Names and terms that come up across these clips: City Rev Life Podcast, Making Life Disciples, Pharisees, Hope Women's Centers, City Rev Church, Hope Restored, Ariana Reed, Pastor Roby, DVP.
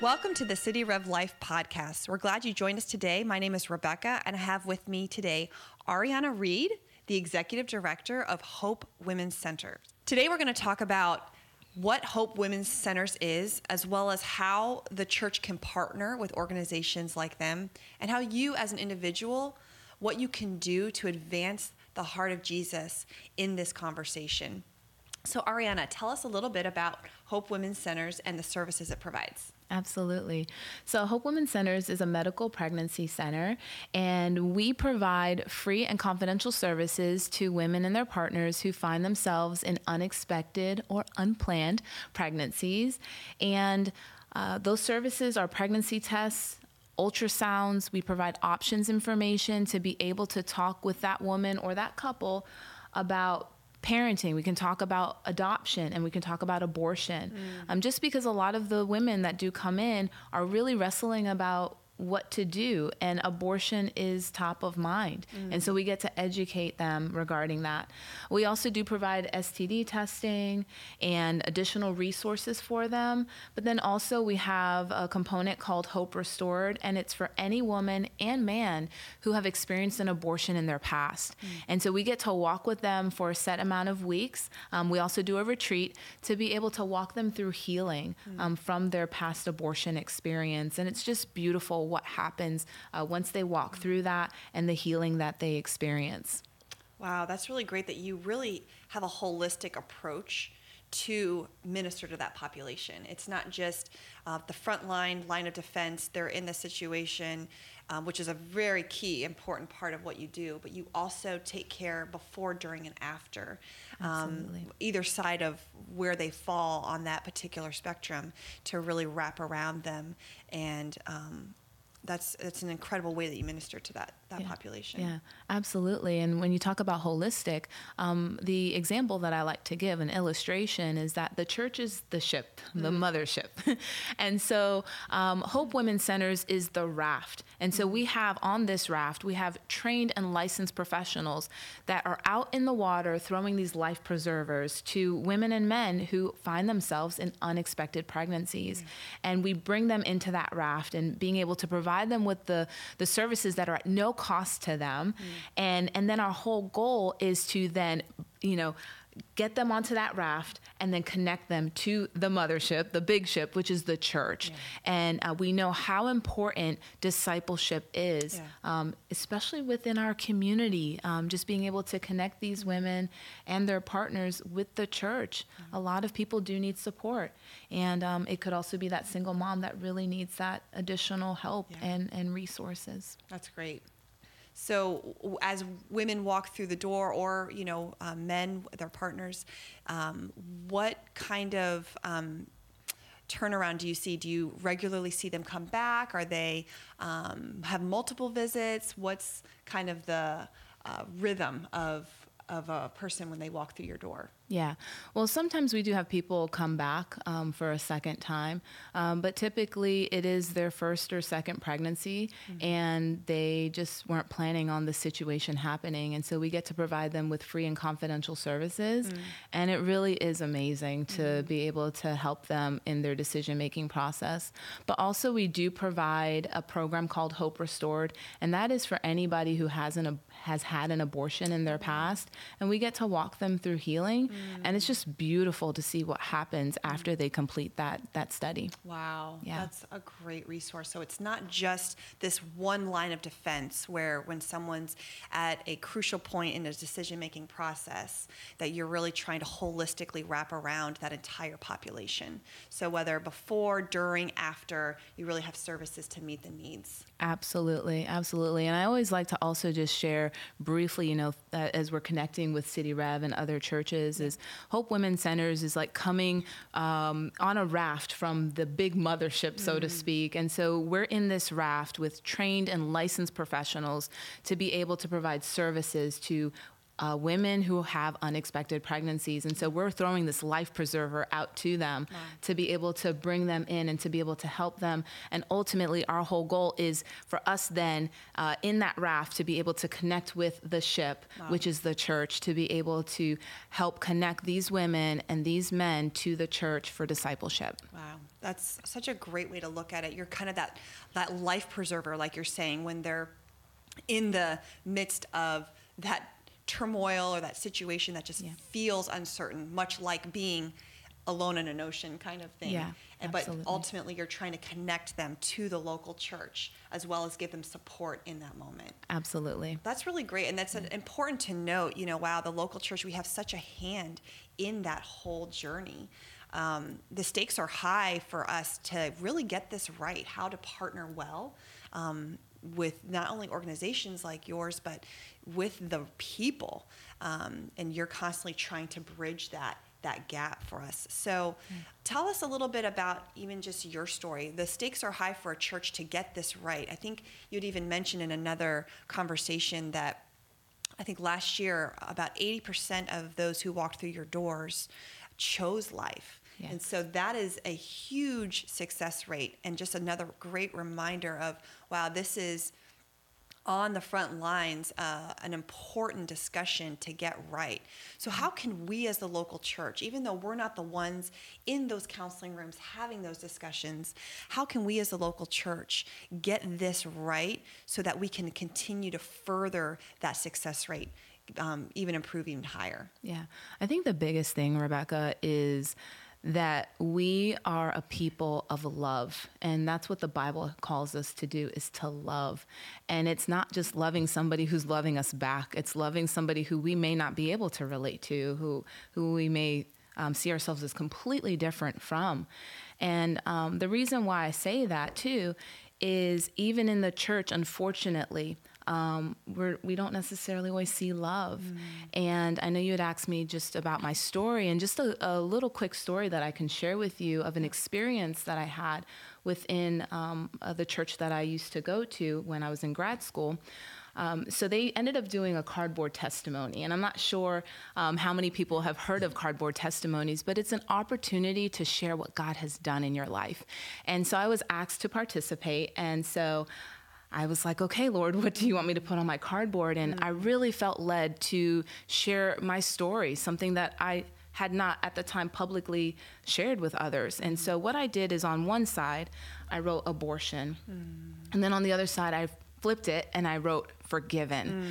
Welcome to the City Rev Life Podcast. We're glad you joined us today. My name is Rebecca, and I have with me today Ariana Reed, the Executive Director of Hope Women's Centers. Today we're going to talk about what Hope Women's Centers is, as well as how the church can partner with organizations like them, and how you as an individual, what you can do to advance the heart of Jesus in this conversation. So Ariana, tell us a little bit about Hope Women's Centers and the services it provides. Absolutely. So Hope Women's Centers is a medical pregnancy center, and we provide free and confidential services to women and their partners who find themselves in unexpected or unplanned pregnancies. And those services are pregnancy tests, ultrasounds. We provide options information to be able to talk with that woman or that couple about parenting. We can talk about adoption, and we can talk about abortion. Just because a lot of the women that do come in are really wrestling about what to do, and abortion is top of mind. And so we get to educate them regarding that. We also do provide STD testing and additional resources for them. But then also we have a component called Hope Restored, and it's for any woman and man who have experienced an abortion in their past. And so we get to walk with them for a set amount of weeks. We also do a retreat to be able to walk them through healing from their past abortion experience. And it's just beautiful what happens once they walk through that and the healing that they experience. Wow, that's really great that you really have a holistic approach to minister to that population. It's not just the front line of defense, they're in the situation, which is a very key, important part of what you do, but you also take care before, during, and after, either side of where they fall on that particular spectrum to really wrap around them. And that's an incredible way that you minister to that population. Yeah, absolutely. And when you talk about holistic, the example that I like to give, an illustration, is that the church is the ship, the mothership. And so Hope Women's Centers is the raft. And so we have on this raft, we have trained and licensed professionals that are out in the water throwing these life preservers to women and men who find themselves in unexpected pregnancies. And we bring them into that raft and being able to provide them with the services that are at no cost to them. And then our whole goal is to then, get them onto that raft and then connect them to the mothership, the big ship, which is the church. And we know how important discipleship is, especially within our community, just being able to connect these women and their partners with the church. A lot of people do need support. And it could also be that single mom that really needs that additional help and resources. That's great. So as women walk through the door or, men, their partners, what kind of turnaround do you see? Do you regularly see them come back? Are they have multiple visits? What's kind of the rhythm of a person when they walk through your door? Yeah. Well, sometimes we do have people come back for a second time, but typically it is their first or second pregnancy, and they just weren't planning on the situation happening. And so we get to provide them with free and confidential services, and it really is amazing to be able to help them in their decision-making process. But also we do provide a program called Hope Restored, and that is for anybody who has had an abortion in their past, and we get to walk them through healing. And it's just beautiful to see what happens after they complete that study. Wow. Yeah. That's a great resource. So it's not just this one line of defense where when someone's at a crucial point in a decision-making process that you're really trying to holistically wrap around that entire population. So whether before, during, after, you really have services to meet the needs. Absolutely. Absolutely. And I always like to also just share briefly, as we're connecting with City Rev and other churches, is Hope Women's Centers is like coming on a raft from the big mothership, so to speak. And so we're in this raft with trained and licensed professionals to be able to provide services to women who have unexpected pregnancies. And so we're throwing this life preserver out to them wow. to be able to bring them in and to be able to help them. And ultimately, our whole goal is for us then in that raft to be able to connect with the ship, wow. which is the church, to be able to help connect these women and these men to the church for discipleship. Wow. That's such a great way to look at it. You're kind of that life preserver, like you're saying, when they're in the midst of that turmoil or that situation that just yeah. feels uncertain, much like being alone in an ocean kind of thing. Yeah, absolutely. But ultimately, you're trying to connect them to the local church as well as give them support in that moment. Absolutely. That's really great. And that's important to note, wow, the local church, we have such a hand in that whole journey. The stakes are high for us to really get this right, how to partner well with not only organizations like yours, but with the people. And you're constantly trying to bridge that gap for us. So tell us a little bit about even just your story. The stakes are high for a church to get this right. I think you'd even mentioned in another conversation that I think last year, about 80% of those who walked through your doors chose life. Yes. And so that is a huge success rate and just another great reminder of, wow, this is on the front lines, an important discussion to get right. So how can we as the local church, even though we're not the ones in those counseling rooms having those discussions, how can we as the local church get this right so that we can continue to further that success rate? Even improve even higher. Yeah. I think the biggest thing, Rebecca, is that we are a people of love. And that's what the Bible calls us to do, is to love. And it's not just loving somebody who's loving us back. It's loving somebody who we may not be able to relate to, who we may see ourselves as completely different from. And the reason why I say that too is even in the church, unfortunately, we don't necessarily always see love. And I know you had asked me just about my story, and just a little quick story that I can share with you of an experience that I had within the church that I used to go to when I was in grad school. So they ended up doing a cardboard testimony, and I'm not sure how many people have heard of cardboard testimonies, but it's an opportunity to share what God has done in your life. And so I was asked to participate, and so I was like, okay, Lord, what do you want me to put on my cardboard? And I really felt led to share my story, something that I had not at the time publicly shared with others. And so what I did is on one side, I wrote abortion. And then on the other side, I flipped it and I wrote forgiven.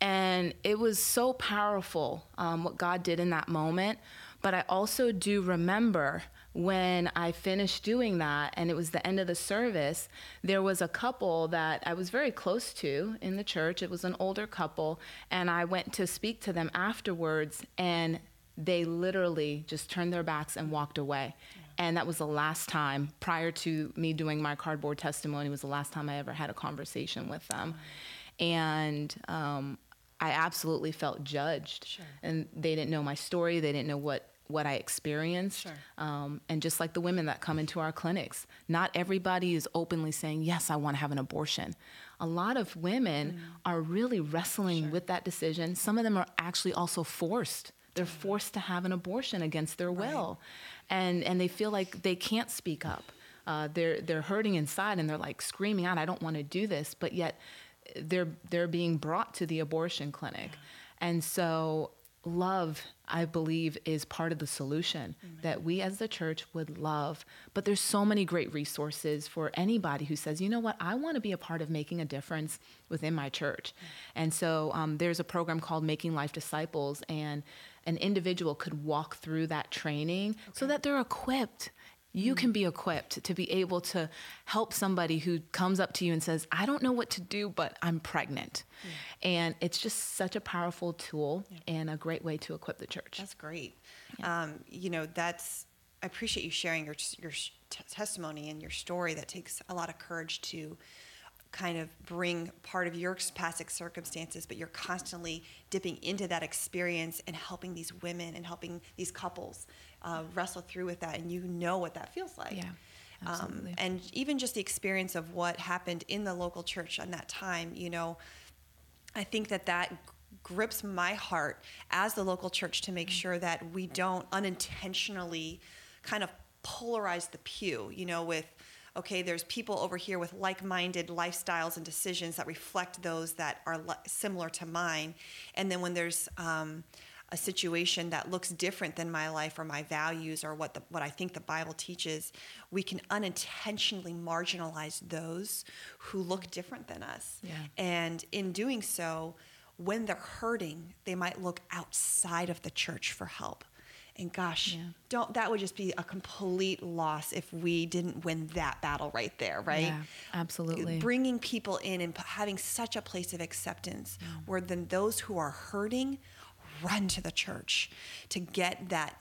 And it was so powerful, what God did in that moment. But I also do remember when I finished doing that, and it was the end of the service, there was a couple that I was very close to in the church. It was an older couple, and I went to speak to them afterwards, and they literally just turned their backs and walked away. And that was the last time, prior to me doing my cardboard testimony, was the last time I ever had a conversation with them. And I absolutely felt judged. Sure. And they didn't know my story. They didn't know what I experienced. Sure. And just like the women that come into our clinics, not everybody is openly saying, yes, I want to have an abortion. A lot of women are really wrestling with that decision. Some of them are actually also forced. They're forced to have an abortion against their will. Right. And they feel like they can't speak up. They're hurting inside, and they're like screaming out, I don't want to do this. But yet they're being brought to the abortion clinic. Yeah. And so love, I believe, is part of the solution, that we as the church would love. But there's so many great resources for anybody who says, you know what, I want to be a part of making a difference within my church. And so there's a program called Making Life Disciples, and an individual could walk through that training so that they're equipped. You can be equipped to be able to help somebody who comes up to you and says, I don't know what to do, but I'm pregnant. And it's just such a powerful tool and a great way to equip the church. That's great. Yeah. I appreciate you sharing your testimony and your story. That takes a lot of courage to kind of bring part of your past circumstances, but you're constantly dipping into that experience and helping these women and helping these couples wrestle through with that, and you know what that feels like. Yeah, absolutely. And even just the experience of what happened in the local church on that time, I think that grips my heart as the local church to make sure that we don't unintentionally kind of polarize the pew, you know, with, okay, there's people over here with like-minded lifestyles and decisions that reflect those that are similar to mine. And then when there's a situation that looks different than my life or my values or what I think the Bible teaches, we can unintentionally marginalize those who look different than us. Yeah. And in doing so, when they're hurting, they might look outside of the church for help. And gosh, yeah. That would just be a complete loss if we didn't win that battle right there, right? Yeah, absolutely. Bringing people in and having such a place of acceptance where then those who are hurting run to the church to get that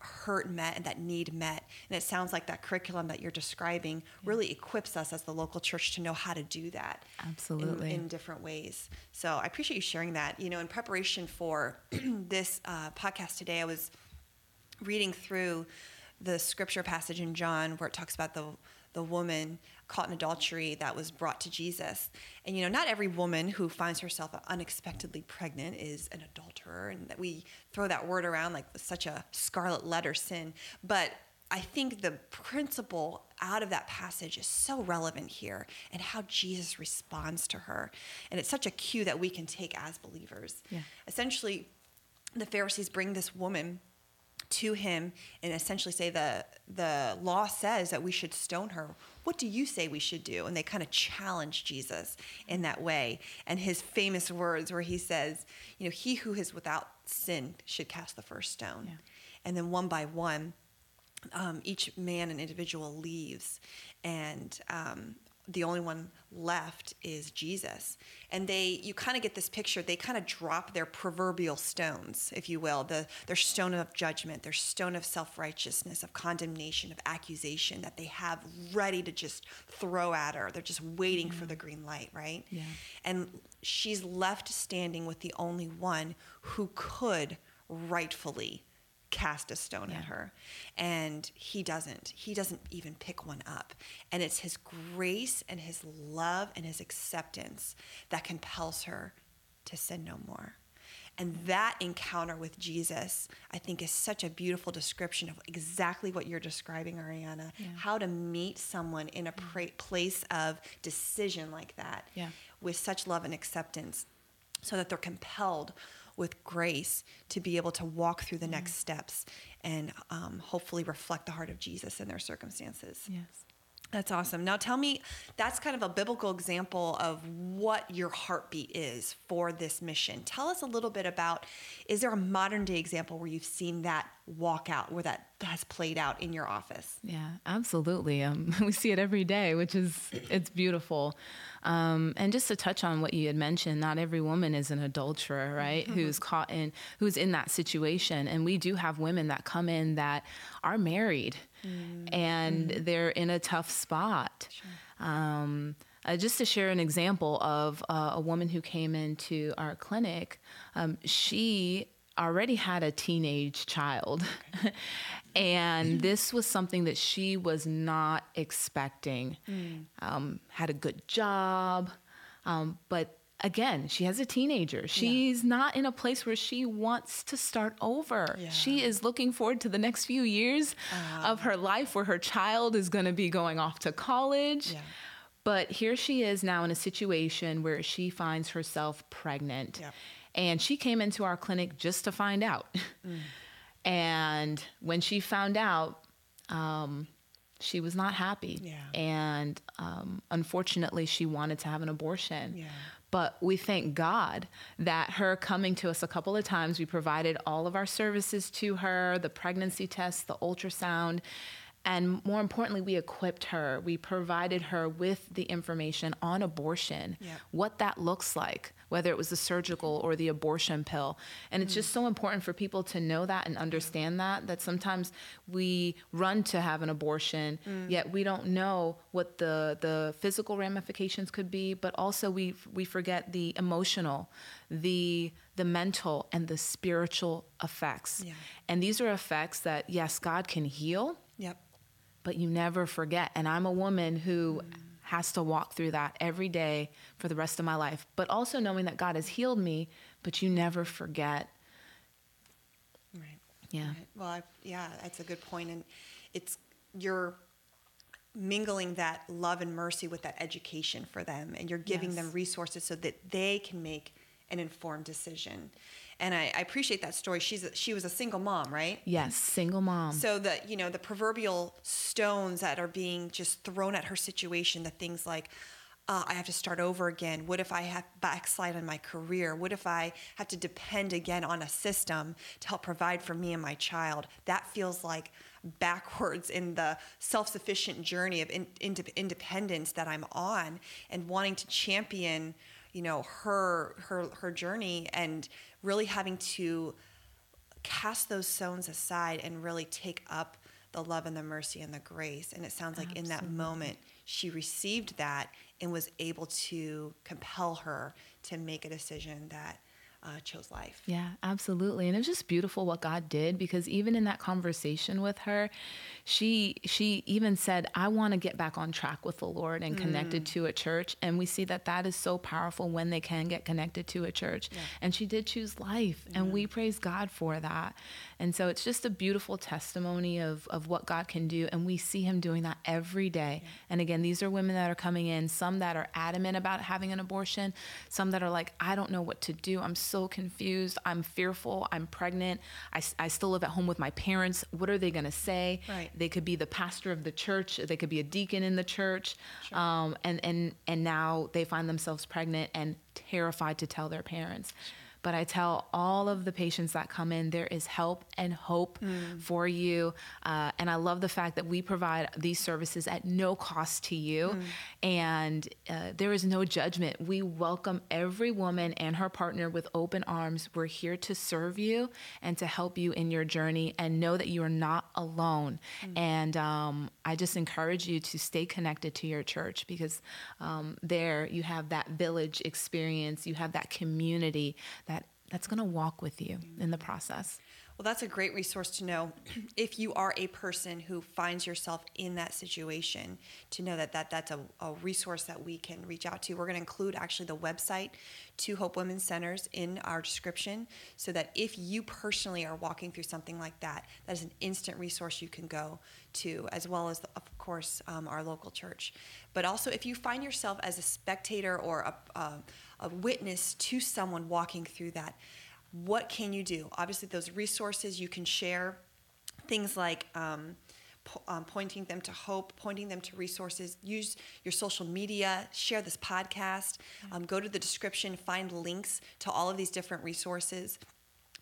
hurt met and that need met. And it sounds like that curriculum that you're describing really equips us as the local church to know how to do that. Absolutely. In different ways. So I appreciate you sharing that. You know, in preparation for this podcast today, I was reading through the scripture passage in John where it talks about the woman caught in adultery that was brought to Jesus. And, you know, not every woman who finds herself unexpectedly pregnant is an adulterer, and that we throw that word around like such a scarlet letter sin. But I think the principle out of that passage is so relevant here and how Jesus responds to her. And it's such a cue that we can take as believers. Yeah. Essentially, the Pharisees bring this woman to him and essentially say the law says that we should stone her. What do you say we should do? And they kind of challenge Jesus in that way. And his famous words where he says, you know, he who is without sin should cast the first stone. Yeah. And then one by one, each man and individual leaves. And the only one left is Jesus. And you kind of get this picture, they kind of drop their proverbial stones, if you will, their stone of judgment, their stone of self-righteousness, of condemnation, of accusation that they have ready to just throw at her. They're just waiting for the green light, right? Yeah. And she's left standing with the only one who could rightfully cast a stone at her. And he doesn't even pick one up. And it's his grace and his love and his acceptance that compels her to sin no more. And that encounter with Jesus, I think, is such a beautiful description of exactly what you're describing, Ariana, how to meet someone in a place of decision like that with such love and acceptance so that they're compelled with grace to be able to walk through the next steps and hopefully reflect the heart of Jesus in their circumstances. Yes. That's awesome. Now tell me, that's kind of a biblical example of what your heartbeat is for this mission. Tell us a little bit about, is there a modern day example where you've seen that walk out, where that has played out in your office? Yeah, absolutely. We see it every day, which is, it's beautiful. And just to touch on what you had mentioned, not every woman is an adulterer, right? Mm-hmm. Who's in that situation. And we do have women that come in that are married and they're in a tough spot. Sure. Just to share an example of a woman who came into our clinic, she already had a teenage child. Okay. And this was something that she was not expecting. Had a good job. But again, she has a teenager. She's not in a place where she wants to start over. Yeah. She is looking forward to the next few years of her life where her child is going to be going off to college. Yeah. But here she is now in a situation where she finds herself pregnant. Yeah. And she came into our clinic just to find out. And when she found out, she was not happy. Yeah. And unfortunately, she wanted to have an abortion. Yeah. But we thank God that her coming to us a couple of times, we provided all of our services to her, the pregnancy test, the ultrasound. And more importantly, we equipped her. We provided her with the information on abortion, what that looks like, whether it was the surgical or the abortion pill. And it's just so important for people to know that and understand that sometimes we run to have an abortion, yet we don't know what the physical ramifications could be, but also we forget the emotional, the mental, and the spiritual effects. Yeah. And these are effects that, yes, God can heal, but you never forget. And I'm a woman who has to walk through that every day for the rest of my life, but also knowing that God has healed me, but you never forget. Right. Yeah. Right. Well, that's a good point. And you're mingling that love and mercy with that education for them, and you're giving them resources so that they can make an informed decision. And I appreciate that story. She was a single mom, right? Yes, single mom. So the proverbial stones that are being just thrown at her situation, the things like, I have to start over again. What if I have backslide on my career? What if I have to depend again on a system to help provide for me and my child? That feels like backwards in the self-sufficient journey of independence that I'm on, and wanting to champion, her journey, and really having to cast those stones aside and really take up the love and the mercy and the grace. And it sounds like in that moment, she received that and was able to compel her to make a decision that chose life. Yeah, absolutely. And it was just beautiful what God did, because even in that conversation with her, she even said, I want to get back on track with the Lord and connected to a church. And we see that is so powerful when they can get connected to a church. Yeah. And she did choose life, and we praise God for that. And so it's just a beautiful testimony of what God can do. And we see him doing that every day. Yeah. And again, these are women that are coming in, some that are adamant about having an abortion, some that are like, I don't know what to do. I'm so confused. I'm fearful. I'm pregnant. I still live at home with my parents. What are they going to say? Right. They could be the pastor of the church. They could be a deacon in the church. Sure. And now they find themselves pregnant and terrified to tell their parents. But I tell all of the patients that come in, there is help and hope for you. And I love the fact that we provide these services at no cost to you. And there is no judgment. We welcome every woman and her partner with open arms. We're here to serve you and to help you in your journey, and know that you are not alone. And I just encourage you to stay connected to your church, because there you have that village experience. You have that community that's going to walk with you in the process. Well, that's a great resource to know if you are a person who finds yourself in that situation, to know that's a resource that we can reach out to. We're going to include actually the website to Hope Women's Centers in our description, so that if you personally are walking through something like that, that is an instant resource you can go to, as well as, of course, our local church. But also, if you find yourself as a spectator or a witness to someone walking through that, what can you do? Obviously, those resources you can share, things like pointing them to hope, pointing them to resources. Use your social media, share this podcast, go to the description, find links to all of these different resources.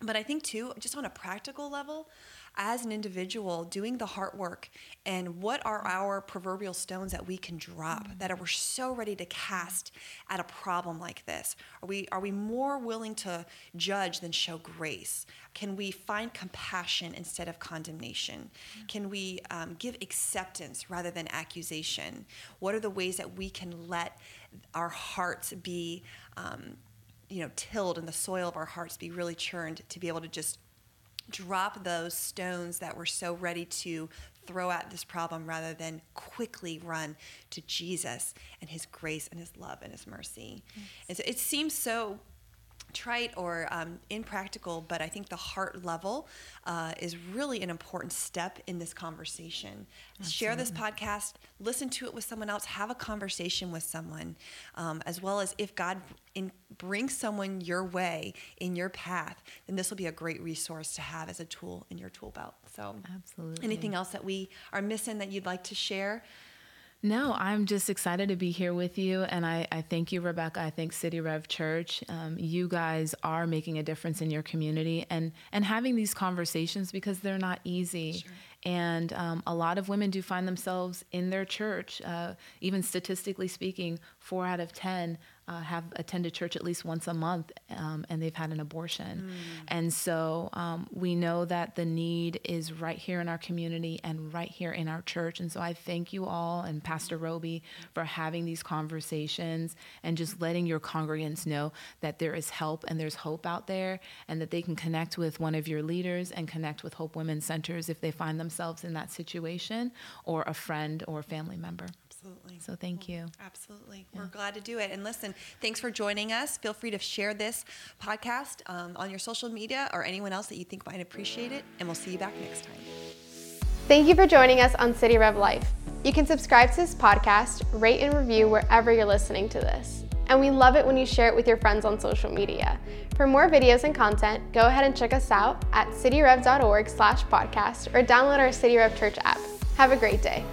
But I think, too, just on a practical level, as an individual, doing the heart work, and what are our proverbial stones that we can drop, that we're so ready to cast at a problem like this? Are we more willing to judge than show grace? Can we find compassion instead of condemnation? Can we give acceptance rather than accusation? What are the ways that we can let our hearts be, tilled, and the soil of our hearts be really churned, to be able to just drop those stones that we're so ready to throw at this problem, rather than quickly run to Jesus and his grace and his love and his mercy. Yes. And so it seems so trite or impractical, but I think the heart level is really an important step in this conversation. Absolutely. Share this podcast, listen to it with someone else, have a conversation with someone, as well as if God brings someone your way in your path, then this will be a great resource to have as a tool in your tool belt. So absolutely. Anything else that we are missing that you'd like to share? No, I'm just excited to be here with you. And I thank you, Rebecca. I thank City Rev Church. You guys are making a difference in your community, and having these conversations, because they're not easy. Sure. And a lot of women do find themselves in their church. Even statistically speaking, 4 out of 10 have attended church at least once a month, and they've had an abortion. And so we know that the need is right here in our community and right here in our church. And so I thank you all, and Pastor Roby, for having these conversations and just letting your congregants know that there is help and there's hope out there, and that they can connect with one of your leaders and connect with Hope Women's Centers if they find themselves in that situation, or a friend or family member. Absolutely. So thank you. Absolutely. Yeah. We're glad to do it. And listen, thanks for joining us. Feel free to share this podcast on your social media or anyone else that you think might appreciate it. And we'll see you back next time. Thank you for joining us on City Rev Life. You can subscribe to this podcast, rate and review wherever you're listening to this. And we love it when you share it with your friends on social media. For more videos and content, go ahead and check us out at cityrev.org/podcast or download our City Rev Church app. Have a great day.